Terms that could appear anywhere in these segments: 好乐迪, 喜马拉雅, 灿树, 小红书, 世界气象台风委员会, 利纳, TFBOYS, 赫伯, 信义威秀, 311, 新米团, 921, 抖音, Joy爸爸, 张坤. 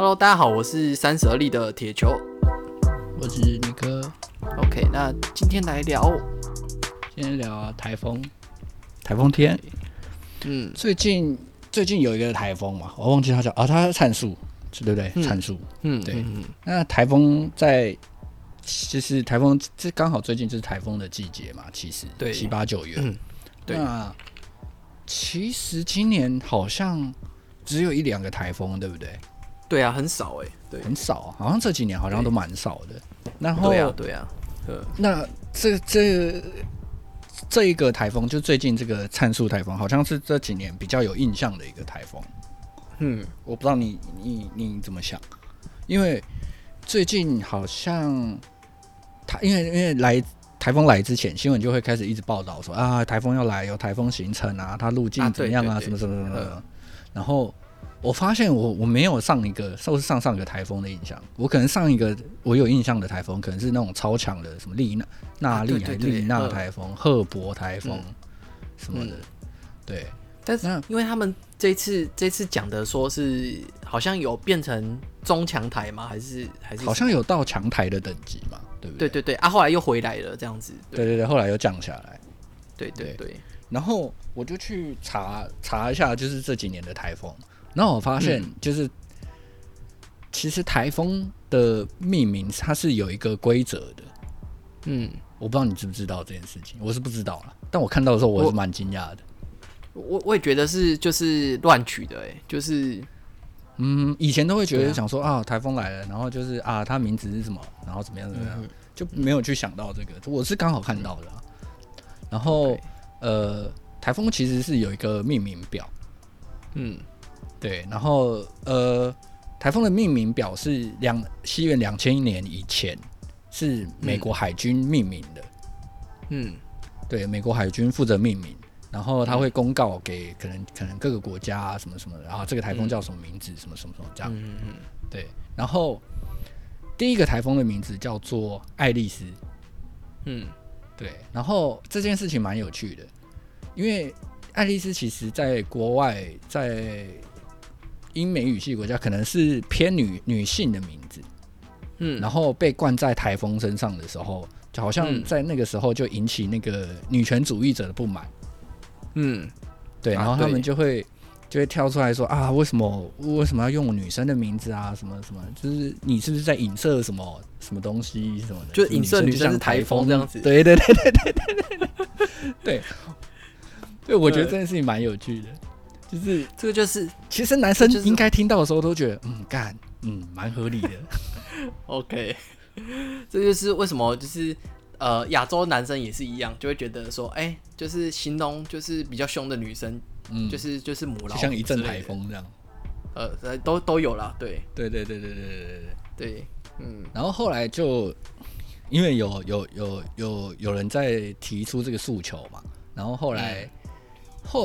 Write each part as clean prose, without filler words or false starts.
Hello， 大家好，我是32粒的铁球，我是米哥。OK， 那今天聊台风天。嗯，最近有一个台风嘛，我忘记它叫它灿树，对不对？灿树，对。那台风就是台风，这刚好最近就是台风的季节嘛，其实对7、8、9月。对。那其实今年好像只有1、2个台风，对不对？对啊，很少对，很少，好像这几年好像都蛮少的。然后对啊，那这一个台风，就最近这个灿树台风，好像是这几年比较有印象的一个台风。我不知道你怎么想，因为最近好像因为台风来之前，新闻就会开始一直报道说啊，台风要来，有台风形成啊，它路径怎么样啊，对对对什么，然后。我发现我没有上一个，或是上个台风的印象。我可能上一个我有印象的台风，可能是那种超强的，什么利纳台风、赫伯台风、什么的。对，但是因为他们这次讲的说是好像有变成中强台吗？还是好像有到强台的等级嘛？对不对？对啊，后来又回来了这样子。对，后来又降下来。对。然后我就去查一下，就是这几年的台风。然后我发现，就是其实台风的命名它是有一个规则的。我不知道你知不知道这件事情，我是不知道啦。但我看到的时候，我是蛮惊讶的。我也觉得是就是乱取的，就是以前都会觉得想说啊，台风来了，然后就是啊，它名字是什么，然后怎么样，就没有去想到这个。我是刚好看到的啦。然后台风其实是有一个命名表。对，然后台风的命名表是西元2001年以前是美国海军命名的，对，美国海军负责命名，然后他会公告给可能各个国家啊什么什么的，然后这个台风叫什么名字，什么这样，对，然后第一个台风的名字叫做爱丽丝，对，然后这件事情蛮有趣的，因为爱丽丝其实在国外在英美语系国家可能是偏女性的名字，然后被冠在台风身上的时候，就好像在那个时候就引起那个女权主义者的不满，对，然后他们就会跳出来说啊，为什么要用我女生的名字啊，什么什么，就是你是不是在影射什么什么东西什么的，就影射女生是台风这样子，对，对，我觉得这件事情蛮有趣的。就是这个，就是其实男生应该听到的时候都觉得，蛮合理的。OK， 这就是为什么就是亚洲男生也是一样，就会觉得说，就是形容就是比较凶的女生，就是母老虎，像一阵台风这样。都有啦，对。然后后来就因为有人在提出这个诉求嘛，然后后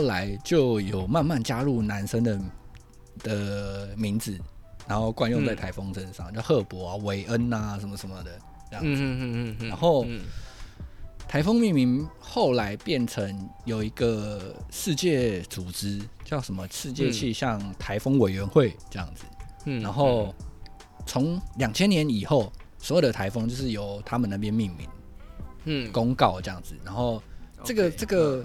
来就有慢慢加入男生的名字，然后惯用在台风身上，叫赫伯啊、韦恩啊什么什么的这样子。然后台风命名后来变成有一个世界组织叫什么世界气象台风委员会这样子。然后从2000年以后，所有的台风就是由他们那边命名，公告这样子。然后这个。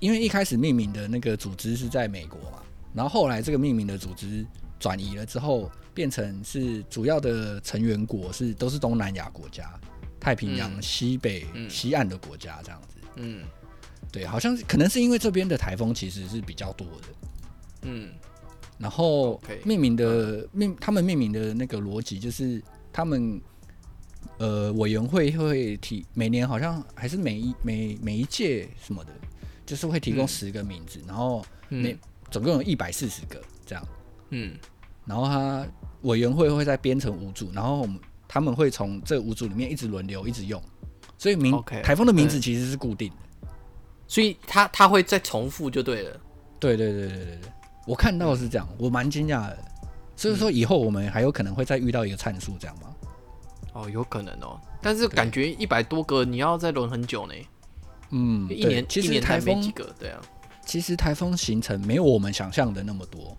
因为一开始命名的那个组织是在美国嘛，然后后来这个命名的组织转移了之后，变成是主要的成员国都是东南亚国家，太平洋西北西岸的国家这样子。对，好像可能是因为这边的台风其实是比较多的。然后他们命名的那个逻辑就是他们委员会提每年好像还是每一届什么的。就是会提供10个名字，然后总共有140个这样。然后他委员会再编成5组，然后他们会从这5组里面一直轮流一直用，所以台风的名字其实是固定的，所以他会再重复就对了。对，我看到是这样，我蛮惊讶的。所以说以后我们还有可能会再遇到一个参数这样吗？有可能哦，但是感觉100多个你要再轮很久呢。一年其实台风几个，对啊，其实台风形成没有我们想象的那么多。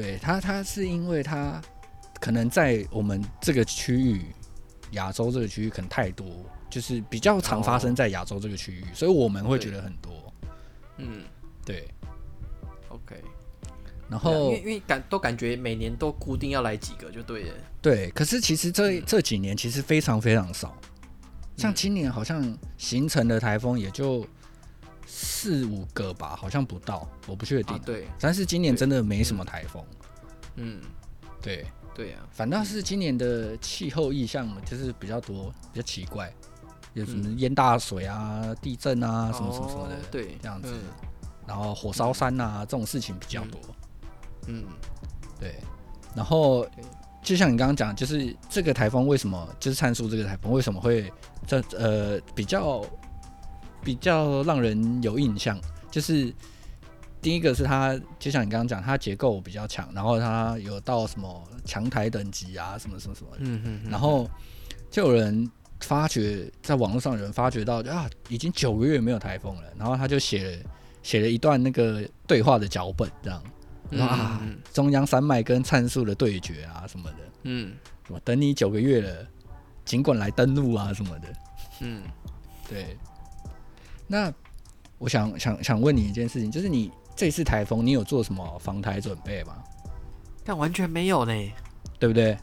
对，他是因为他可能在我们这个区域，亚洲这个区域可能太多，就是比较常发生在亚洲这个区域，所以我们会觉得很多。嗯，对。OK。然后因为都感觉每年都固定要来几个就对了。对，可是其实这几年其实非常非常少，像今年好像形成的台风也就4-5个吧，好像不到，我不确定。啊、对，但是今年真的没什么台风。嗯，对。对啊，反倒是今年的气候异象就是比较多，比较奇怪，有什么淹大水啊、地震啊，什么什么什么的，哦、对，这样子。然后火烧山啊，这种事情比较多。嗯，对。然后就像你刚刚讲，就是这个台风为什么，就是灿叔这个台风为什么会比较让人有印象，就是第一个是它，就像你刚刚讲，它结构比较强，然后它有到什么强台等级啊，什么什么什么的。然后就有人发觉，在网络上有人发觉到啊，已经9个月没有台风了，然后他就写了一段那个对话的脚本，这样。啊，中央山脉跟灿树的对决啊，什么的。嗯。什么等你9个月了，尽管来登陆啊，什么的。嗯，对。那我想问你一件事情，就是你。这次台风，你有做什么防台准备吗？但完全没有嘞，对不对？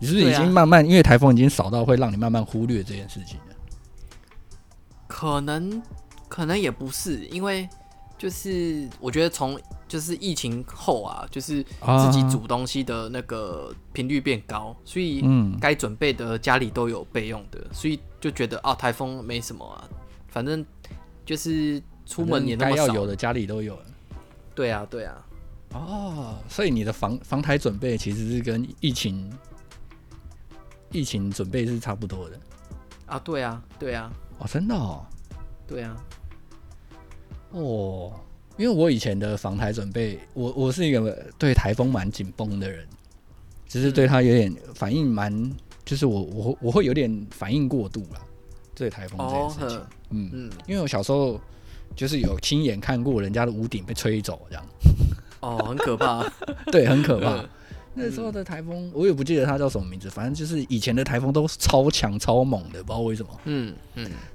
你是不是已经慢慢，因为台风已经少到会让你慢慢忽略这件事情了？可能也不是，因为就是我觉得从就是疫情后啊，就是自己煮东西的那个频率变高，所以该准备的家里都有备用的，所以就觉得啊，台风没什么啊，反正就是出门也那么少，该要有的家里都有了。对啊，对啊，哦，所以你的防台准备其实是跟疫情准备是差不多的啊，对啊，对啊，哦，真的哦，对啊，哦，因为我以前的防台准备，我是一个对台风蛮紧绷的人，只是对他有点反应蛮，就是我会有点反应过度啦，对台风这件事情，因为我小时候。就是有亲眼看过人家的屋顶被吹走这样，哦，很可怕，对，很可怕。那时候的台风我也不记得它叫什么名字，反正就是以前的台风都超强超猛的，不知道为什么。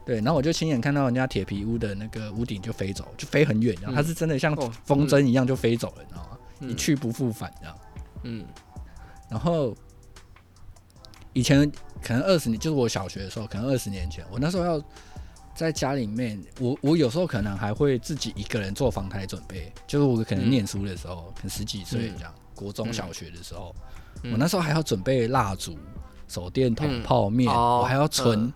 对。然后我就亲眼看到人家铁皮屋的那个屋顶就飞走，就飞很远，然后它是真的像风筝一样就飞走了，你知道吗？一去不复返这样。然后以前可能20年，就是我小学的时候，可能20年前，我那时候要。在家里面，我有时候可能还会自己一个人做防台准备，就是我可能念书的时候，可能10几岁这样，国中小学的时候，我那时候还要准备蜡烛、手电筒、泡面，我还要存。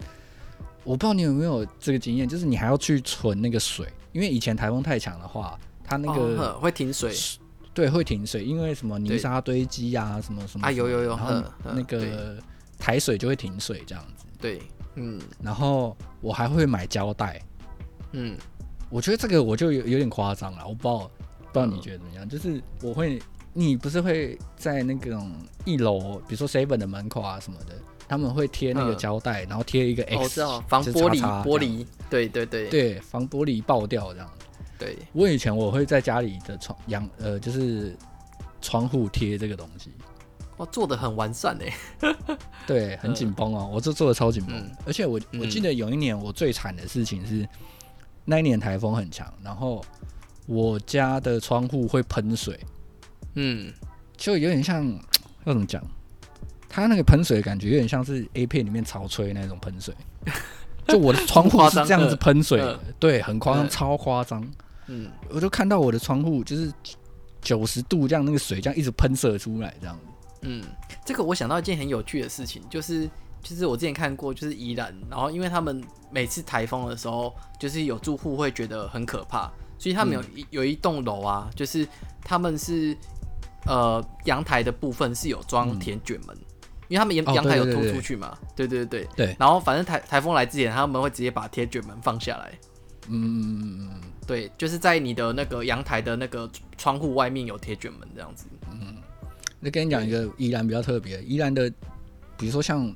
我不知道你有没有这个经验，就是你还要去存那个水，因为以前台风太强的话，它那个会停水。对，会停水，因为什么泥沙堆积啊，什么什么啊，有，然后那个台水就会停水这样子。对。然后我还会买胶带，我觉得这个我就有点夸张了，我不知道你觉得怎么样？就是我会，你不是会在那种1楼，比如说 7-11 的门口啊什么的，他们会贴那个胶带，然后贴一个 X， 防玻璃，对，防玻璃爆掉这样。对，我以前我会在家里的就是窗户贴这个东西。哇，做得很完善欸。对，很紧绷哦，我这做得超紧绷。而且我记得有一年我最惨的事情是，那一年台风很强，然后我家的窗户会喷水，就有点像要怎么讲，它那个喷水的感觉有点像是 A 片里面潮吹那种喷水，就我的窗户是这样子喷水的，对，很夸张，超夸张。我就看到我的窗户就是90度这样，那个水这样一直喷射出来这样子。这个我想到一件很有趣的事情，就是我之前看过，就是宜兰，然后因为他们每次台风的时候，就是有住户会觉得很可怕，所以他们有一栋楼啊，就是他们是阳台的部分是有装铁卷门，因为他们阳台有突出去嘛，对。然后反正台风来之前，他们会直接把铁卷门放下来。对，就是在你的那个阳台的那个窗户外面有铁卷门这样子。那跟你讲一个宜兰比较特别，宜兰的，比如说像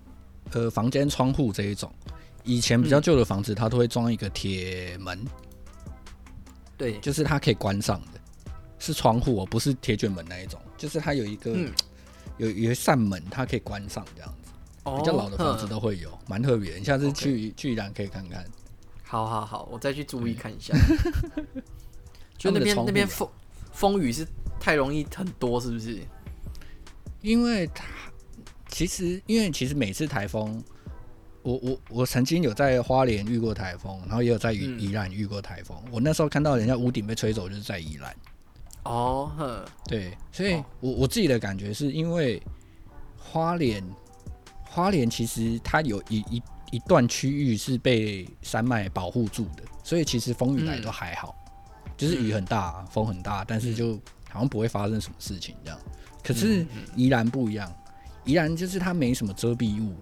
房间窗户这一种，以前比较旧的房子，它都会装一个铁门，对，就是它可以关上的，是窗户、喔，不是铁卷门那一种，就是它有一个、有一扇门，它可以关上这样子。哦、比较老的房子都会有，蛮特别。你下次去宜兰可以看看。好好好，我再去注意看一下。就那边风雨是太容易很多，是不是？因为其实每次台风，我曾经有在花莲遇过台风，然后也有在宜兰遇过台风。我那时候看到人家屋顶被吹走，就是在宜兰。哦，呵，对，所以我自己的感觉是因为花莲其实它有一段区域是被山脉保护住的，所以其实风雨来都还好，就是雨很大，风很大，但是就好像不会发生什么事情这样。可是宜兰不一样，宜兰就是它没什么遮蔽物，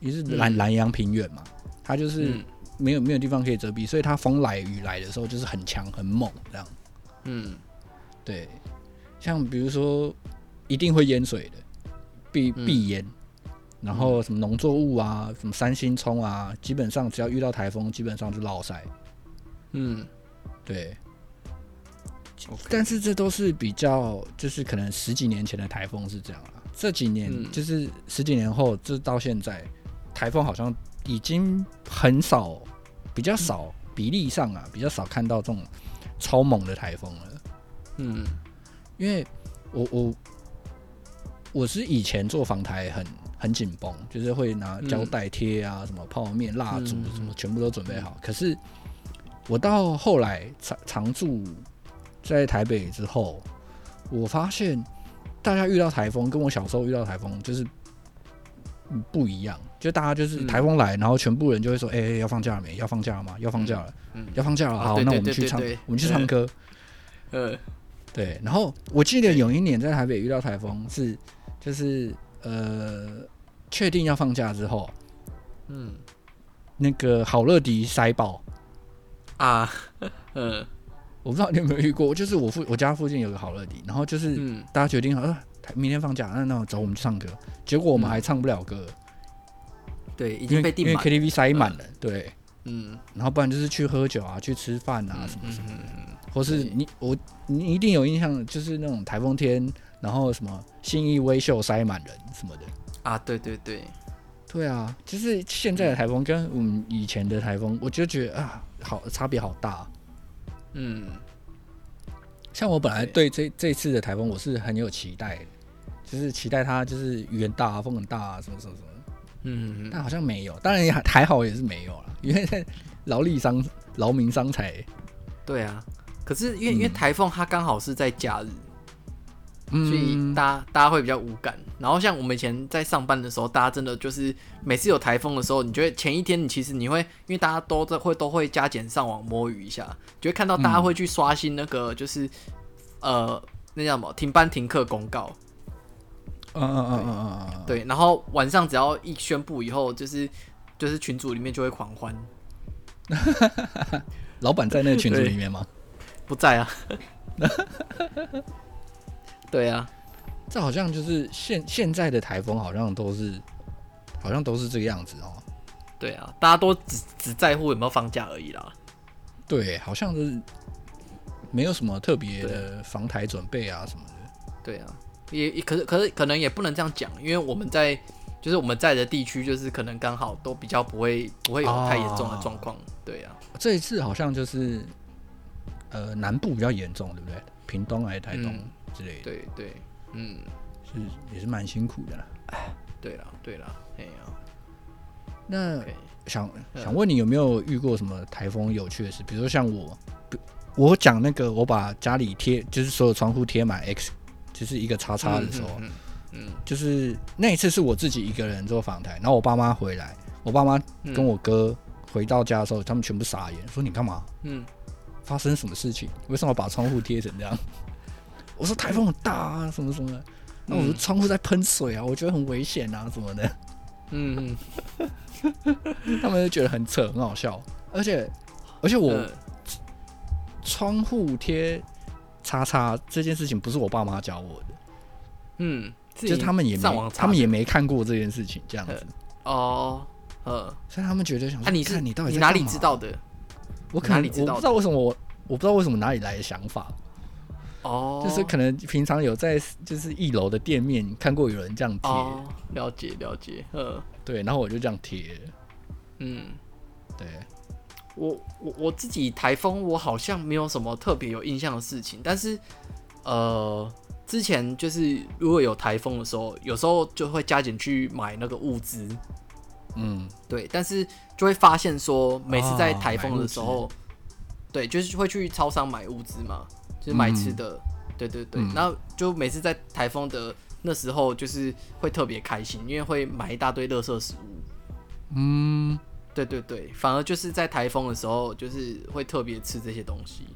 也是南洋平原嘛，它就是没有地方可以遮蔽，所以它风来雨来的时候就是很强很猛这样。嗯，对，像比如说一定会淹水的，必淹。然后什么农作物啊，什么三星葱啊，基本上只要遇到台风，基本上就落塞。嗯，对。Okay. 但是这都是比较，就是可能十几年前的台风是这样啦。这几年、就是十几年后，就到现在，台风好像已经很少，比较少、比例上啊，比较少看到这种超猛的台风了。嗯，因为我是以前做防台很紧绷，就是会拿胶带贴啊、什么泡面、蜡烛什么，全部都准备好。可是我到后来常住在台北之后，我发现大家遇到台风跟我小时候遇到台风就是不一样，就大家就是台风来，然后全部人就会说：“哎、欸，要放假了没？要放假了吗？要放假了，要放假了。好，那我们去唱歌。”对。然后我记得有一年在台北遇到台风是，就是。确定要放假之后，那个好乐迪塞爆啊，我不知道你有没有遇过，就是我家附近有个好乐迪，然后就是大家决定好，明天放假，那走我们去唱歌，结果我们还唱不了歌，对，已经被订满，因为 KTV 塞满了，对，然后不然就是去喝酒啊，去吃饭啊，什么什么的，或是你一定有印象，就是那种台风天。然后什么信义威秀塞满人什么的啊，对啊，就是现在的台风跟我们以前的台风，我就觉得啊，差别好大。像我本来对这次的台风我是很有期待的，就是期待它就是雨很大、风很大、什么什么什么。但好像没有，当然还好也是没有了，因为劳民伤财。对啊，可是因为台风它刚好是在假日。所以大家会比较无感，然后像我们以前在上班的时候，大家真的就是每次有台风的时候，你觉得前一天你其实会，因为大家都会加减上网摸鱼一下，就会看到大家会去刷新那个就是那叫什么停班停课公告，对，然后晚上只要一宣布以后，就是群组里面就会狂欢，老板在那个群组里面吗？不在啊。对啊，这好像就是现在的台风好像都是这个样子哦。对啊，大家都只在乎有没有放假而已啦。对，好像是没有什么特别的防台准备啊什么的。对啊，可是可能也不能这样讲，因为我们在的地区就是可能刚好都比较不会有太严重的状况。对啊，这一次好像就是南部比较严重，对不对？屏东还是台东？对，也是蛮辛苦的啦。对啦，哎呀、啊，那、okay. 想问你有没有遇过什么台风有趣的事？比如说像我讲那个，我把家里贴，就是所有窗户贴满 X， 就是一个叉叉的时候，就是那一次是我自己一个人做访谈，然后我爸妈回来，我爸妈跟我哥回到家的时候，他们全部傻眼，说你干嘛？发生什么事情？为什么把窗户贴成这样？我说台风很大啊，什么什么的，那我说窗户在喷水啊，我觉得很危险啊，什么的。他们就觉得很扯，很好笑。而且我窗户贴叉叉这件事情不是我爸妈教我的，就是他们也没看过这件事情这样子。所以他们觉得想说，你哪里知道的？我不知道为什么哪里来的想法。哦，就是可能平常有在就是一楼的店面看过有人这样贴，哦，了解了解，对，然后我就这样贴，嗯，对，我自己台风我好像没有什么特别有印象的事情，但是之前就是如果有台风的时候，有时候就会加减去买那个物资，嗯，对，但是就会发现说每次在台风的时候，哦，对，就是会去超商买物资嘛，就是买吃的，嗯，对对对，嗯，然后就每次在台风的那时候就是会特别开心，因为会买一大堆垃圾食物，嗯，对对对，反而就是在台风的时候就是会特别吃这些东西，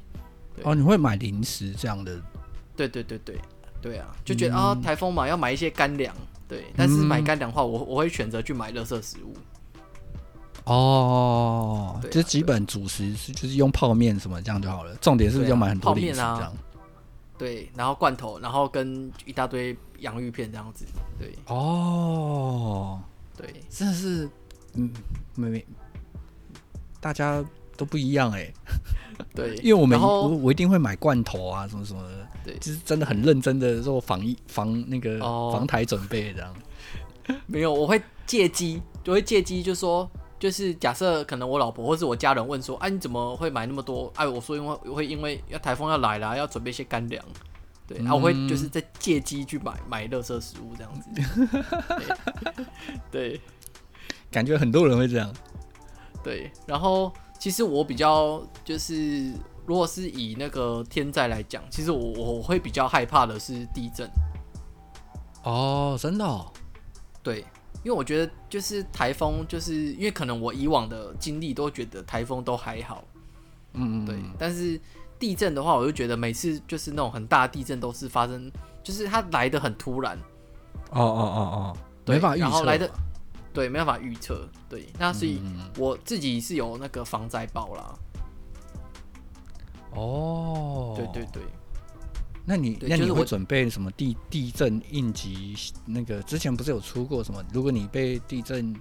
对，哦，你会买零食这样的，对对对对对啊，就觉得，嗯，啊台风嘛要买一些干粮，对，但是买干粮的话，我会选择去买垃圾食物。哦，啊，就基本主食就是用泡面什么这样就好了。重点是不是要买很多零食这样，啊？对，然后罐头，然后跟一大堆洋芋片这样子。对，哦，对，真的是，嗯，没，大家都不一样哎，欸。对，因为我一定会买罐头啊，什么什么的，对，就是真的很认真的做防台准备这样。没有，我会借机，就说，就是假设可能我老婆或是我家人问说，哎，啊，你怎么会买那么多？哎，啊，我说因为要台风要来啦，要准备一些干粮，对，嗯，啊，我会就是在借机去买垃圾食物这样子，对，对，感觉很多人会这样，对，然后。其实我比较就是，如果是以那个天灾来讲，其实我会比较害怕的是地震。哦，真的哦？对，因为我觉得就是台风，就是因为可能我以往的经历都觉得台风都还好，嗯，对。但是地震的话，我就觉得每次就是那种很大的地震都是发生，就是它来得很突然。哦，没办法预测。然后来的。对，没办法预测。对，那所以我自己是有那个防灾包啦。哦，对对对。那你会准备什么地震应急？那个之前不是有出过什么？如果你被地震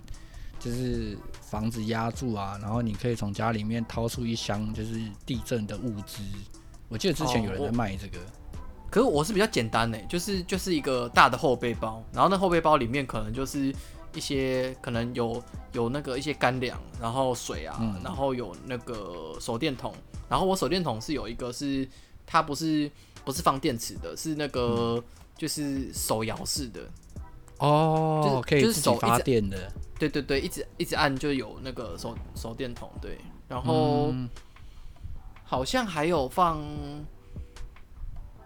就是房子压住啊，然后你可以从家里面掏出一箱就是地震的物资。我记得之前有人在卖这个。可是我是比较简单欸，就是一个大的后背包，然后那后背包里面可能就是。一些可能有那个一些干粮，然后水啊，然后有那个手电筒，然后我手电筒是有一个是它不是放电池的，是那个，就是手摇式的哦，可以自己发电的，对对对，一直按就有那个手电筒，对，然后，好像还有放，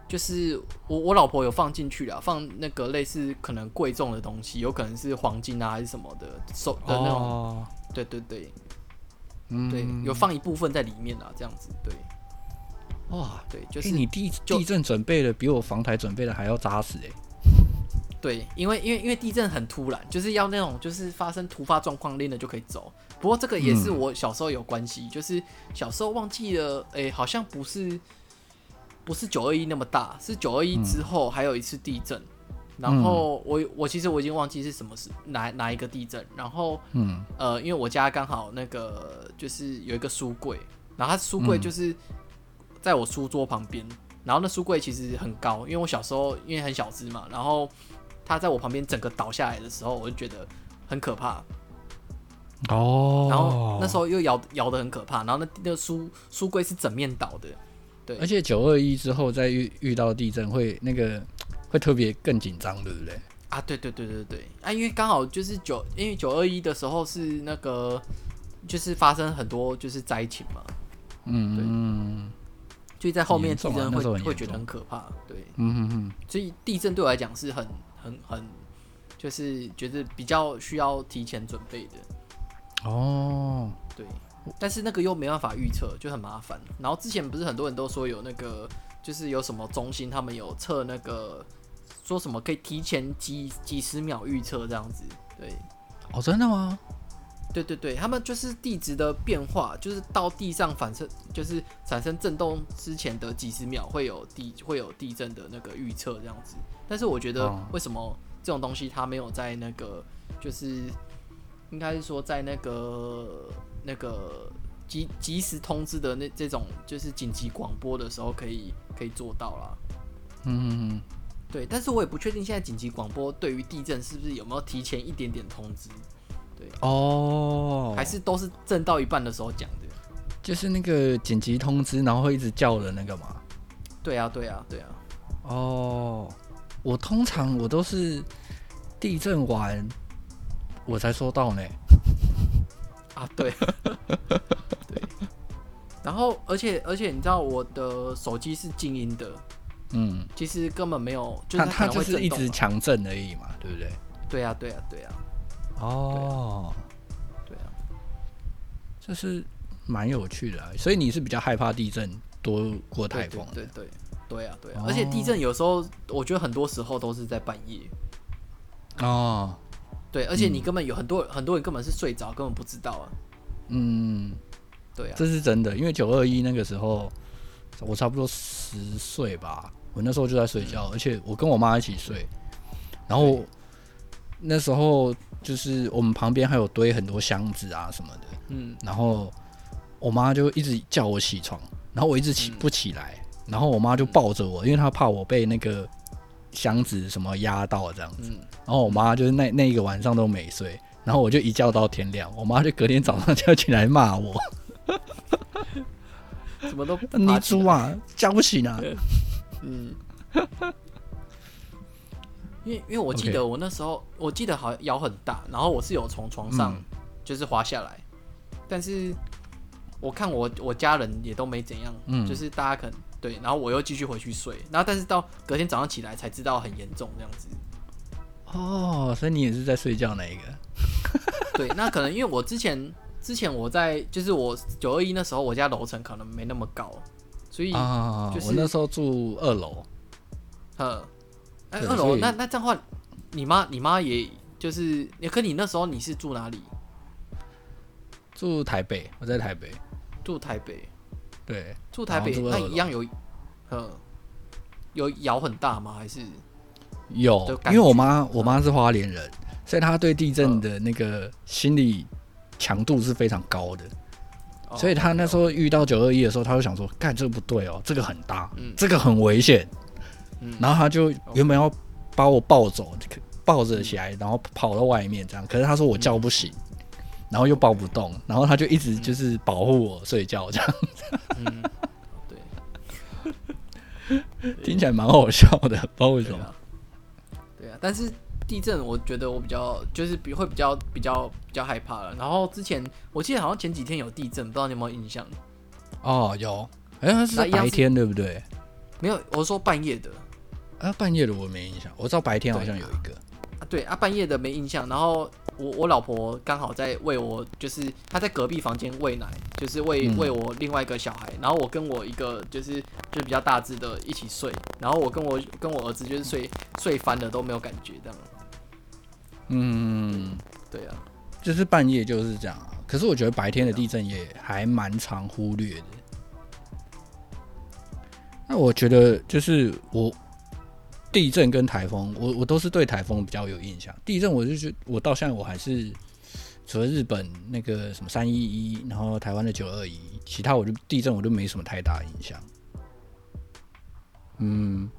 就是我老婆有放进去啦，放那个类似可能贵重的东西，有可能是黄金啊还是什么的，手的那种，哦，对对对，对，有放一部分在里面啦，这样子，对。哇，对，就是，欸，你地震准备的比我防台准备的还要扎实欸。对，因为地震很突然，就是要那种就是发生突发状况，拎了就可以走。不过这个也是我小时候有关系，就是小时候忘记了，欸，好像不是921那么大，是921之后还有一次地震，然后我其实我已经忘记是什么哪一个地震，然后因为我家刚好那个就是有一个书柜，然后它书柜就是在我书桌旁边，然后那书柜其实很高，因为我小时候因为很小只嘛，然后它在我旁边整个倒下来的时候，我就觉得很可怕。哦，然后那时候又摇得很可怕，然后那书柜是整面倒的。对，而且921之后再遇到地震会那个会特别更紧张，对不对？啊，对对对对对，啊，因为刚好就是因为921的时候是那个就是发生很多就是灾情嘛，嗯，所以在后面地震会觉得很可怕，对，所以地震对我来讲是很就是觉得比较需要提前准备的，哦，对。但是那个又没办法预测，就很麻烦。然后之前不是很多人都说有那个，就是有什么中心他们有测那个，说什么可以提前几十秒预测这样子，对。哦，真的吗？对对对，他们就是地质的变化，就是到地上反射，就是产生震动之前的几十秒会有地震的那个预测这样子。但是我觉得为什么这种东西它没有在那个，就是应该是说在那个。及时通知的那这种就是紧急广播的时候可以做到啦。嗯，对，但是我也不确定现在紧急广播对于地震是不是有没有提前一点点通知，对哦，还是都是震到一半的时候讲的，就是那个紧急通知，然后会一直叫的那个嘛。对啊，对啊，对啊。哦，我通常我都是地震完我才收到呢。啊，对，对。然后，而且，你知道我的手机是静音的，嗯，其实根本没有，就是它就是一直强震而已嘛，对不对？对啊，对啊，对啊。哦，对啊，这是蛮有趣的啊。所以你是比较害怕地震多过台风？对对对，对啊，对啊。而且地震有时候，我觉得很多时候都是在半夜。哦。对，而且你根本有很多人根本是睡着，根本不知道啊。嗯，对啊，这是真的，因为921那个时候，我差不多10岁吧，我那时候就在睡觉，而且我跟我妈一起睡，然后那时候就是我们旁边还有堆很多箱子啊什么的，嗯，然后我妈就一直叫我起床，然后我一直不起来，然后我妈就抱着我，因为她怕我被那个箱子什么压到这样子，然后我妈就是那一个晚上都没睡，然后我就一觉到天亮，我妈就隔天早上就起来骂我，怎么都你猪啊，叫不醒啊，嗯，因为我记得我那时候我记得好像摇很大，然后我是有从床上就是滑下来，但是我看我家人也都没怎样，就是大家可能。对，然后我又继续回去睡，然后但是到隔天早上起来才知道很严重这样子。哦，所以你也是在睡觉那一个？对，那可能因为我之前我在就是我921那时候我家楼层可能没那么高，所以就是我那时候住2楼。2楼那这样的话，你妈也就是，可你那时候你是住哪里？住台北，我在台北。住台北。对，住台北那一样有摇很大吗？还是有？因为我妈是花莲人，所以她对地震的那个心理强度是非常高的，所以她那时候遇到921的时候，她就想说：“干，这不对哦，这个很大，这个很危险。”然后她就原本要把我抱走，抱着起来，然后跑到外面这样。可是她说我叫不醒。然后又抱不动，然后他就一直就是保护我睡觉这样子。对，听起来蛮好笑的，不知道为什么。对啊，但是地震我觉得我比较就是会比较害怕了。然后之前我记得好像前几天有地震，不知道你有没有印象？哦，有，那是白天对不对？没有，我说半夜的。半夜的我没印象，我知道白天好像有一个。对啊，半夜的没印象。然后我老婆刚好在喂我，就是她在隔壁房间喂奶，就是喂我另外一个小孩。然后我跟我一个就是比较大只的一起睡。然后我跟我儿子就是睡翻了都没有感觉这样。嗯，对啊，就是半夜就是这样。可是我觉得白天的地震也还蛮常忽略的。那我觉得就是我。地震跟台风，我都是对台风比较有印象。地震我就觉得我到现在我还是除了日本那个什么311，然后台湾的921，其他地震我就没什么太大印象。嗯，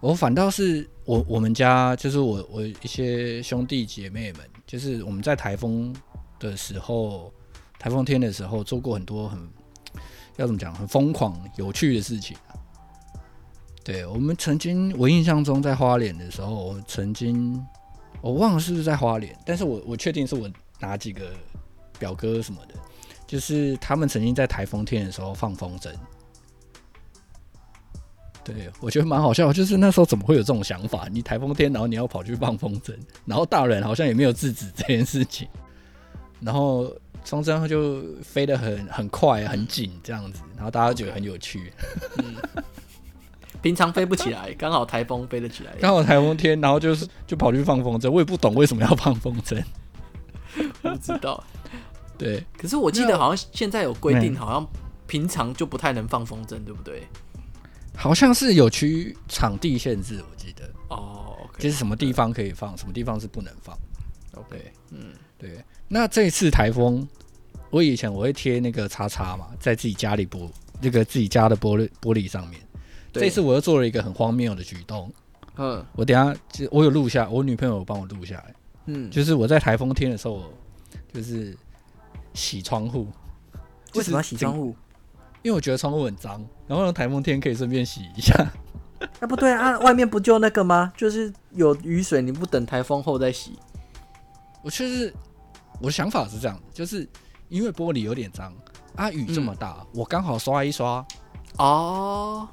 我反倒是我们家就是我一些兄弟姐妹们，就是我们在台风的时候，台风天的时候做过很多很疯狂有趣的事情。对，我们曾经，我印象中在花莲的时候，我曾经，我忘了是不是在花莲，但是我确定是我哪几个表哥什么的，就是他们曾经在台风天的时候放风筝。对，我觉得蛮好笑，就是那时候怎么会有这种想法？你台风天，然后你要跑去放风筝，然后大人好像也没有制止这件事情，然后风筝就飞得很快、很紧这样子，然后大家觉得很有趣。平常飞不起来，刚好台风飞得起来。刚好台风天，然后就跑去放风筝，我也不懂为什么要放风筝，不知道。对，可是我记得好像现在有规定，好像平常就不太能放风筝，对不对？好像是有区场地限制，我记得。哦， okay， 就是什么地方可以放，什么地方是不能放。OK， 嗯，对。那这次台风，我以前我会贴那个叉叉嘛，在自己家里玻那个自己家的玻璃上面。这次我又做了一个很荒谬的举动。嗯，我等一下我有录下，我女朋友有帮我录下来。嗯，就是我在台风天的时候，就是洗窗户。为什么要洗窗户？因为我觉得窗户很脏，然后台风天可以顺便洗一下。啊，不对啊，外面不就那个吗？就是有雨水，你不等台风后再洗。我确实，我的想法是这样，就是因为玻璃有点脏啊，雨这么大，我刚好刷一刷，哦，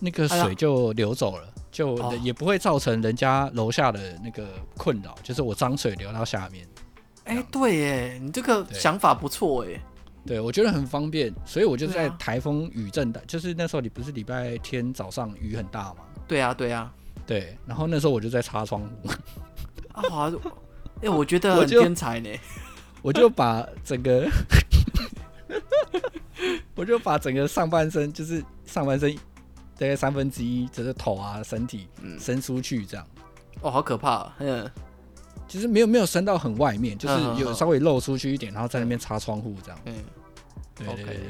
那个水就流走了，就也不会造成人家楼下的那个困扰，就是我脏水流到下面。哎，对耶，你这个想法不错耶。对，我觉得很方便，所以我就在台风雨正大，就是那时候你不是礼拜天早上雨很大吗？对啊，对啊，对。然后那时候我就在擦窗户。啊，好，哎，我觉得很天才呢。我就把整个，我就把整个上半身，就是上半身大概1/3，就是头啊、身体伸出去这样。哦，好可怕啊！嗯，其实没有伸到很外面，就是有稍微露出去一点，然后在那边擦窗户这样。嗯，对对对，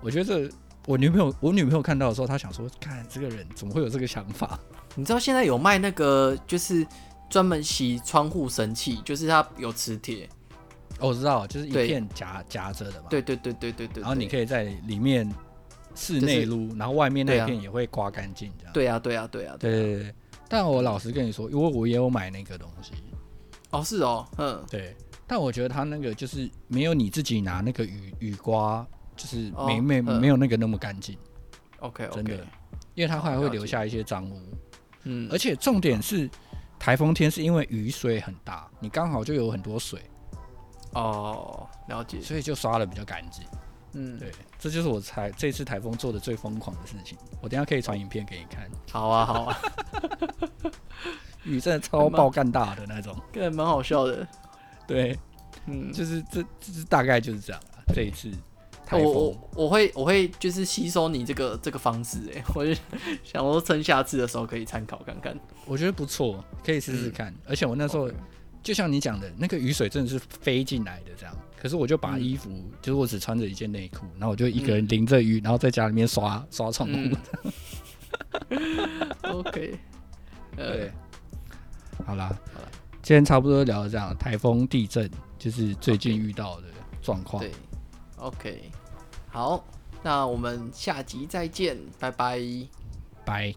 我觉得我女朋友看到的时候，她想说，看这个人怎么会有这个想法？你知道现在有卖那个就是专门洗窗户神器，就是它有磁铁。哦，我知道，就是一片夹着的嘛。对对对对对对。然后你可以在里面室内撸，然后外面那一片也会刮干净这样。对啊对啊对啊。对对对。但我老实跟你说，因为我也有买那个东西。哦，是哦，嗯，对，但我觉得他那个就是没有你自己拿那个雨刮，就是没有那个那么干净。OK， 真的，因为他后来会留下一些脏污。嗯，而且重点是台风天是因为雨水很大，你刚好就有很多水。哦，了解，所以就刷的比较干净。嗯，对，这就是我这次台风做的最疯狂的事情。我等一下可以传影片给你看。好啊，好啊。雨真的超爆干大的那种，真的蛮好笑的。对，嗯，就是这大概就是这样啊。这一次台风，我会就是吸收你这个方式哎，我就想说趁下次的时候可以参考看看。我觉得不错，可以试试看。而且我那时候就像你讲的，那个雨水真的是飞进来的这样。可是我就把衣服，就是我只穿着一件内裤，然后我就一个人淋着雨，然后在家里面刷窗户。OK， 对。好啦，今天差不多聊到这样，台风、地震就是最近遇到的状况。对 ，OK， 好，那我们下集再见，拜拜，拜。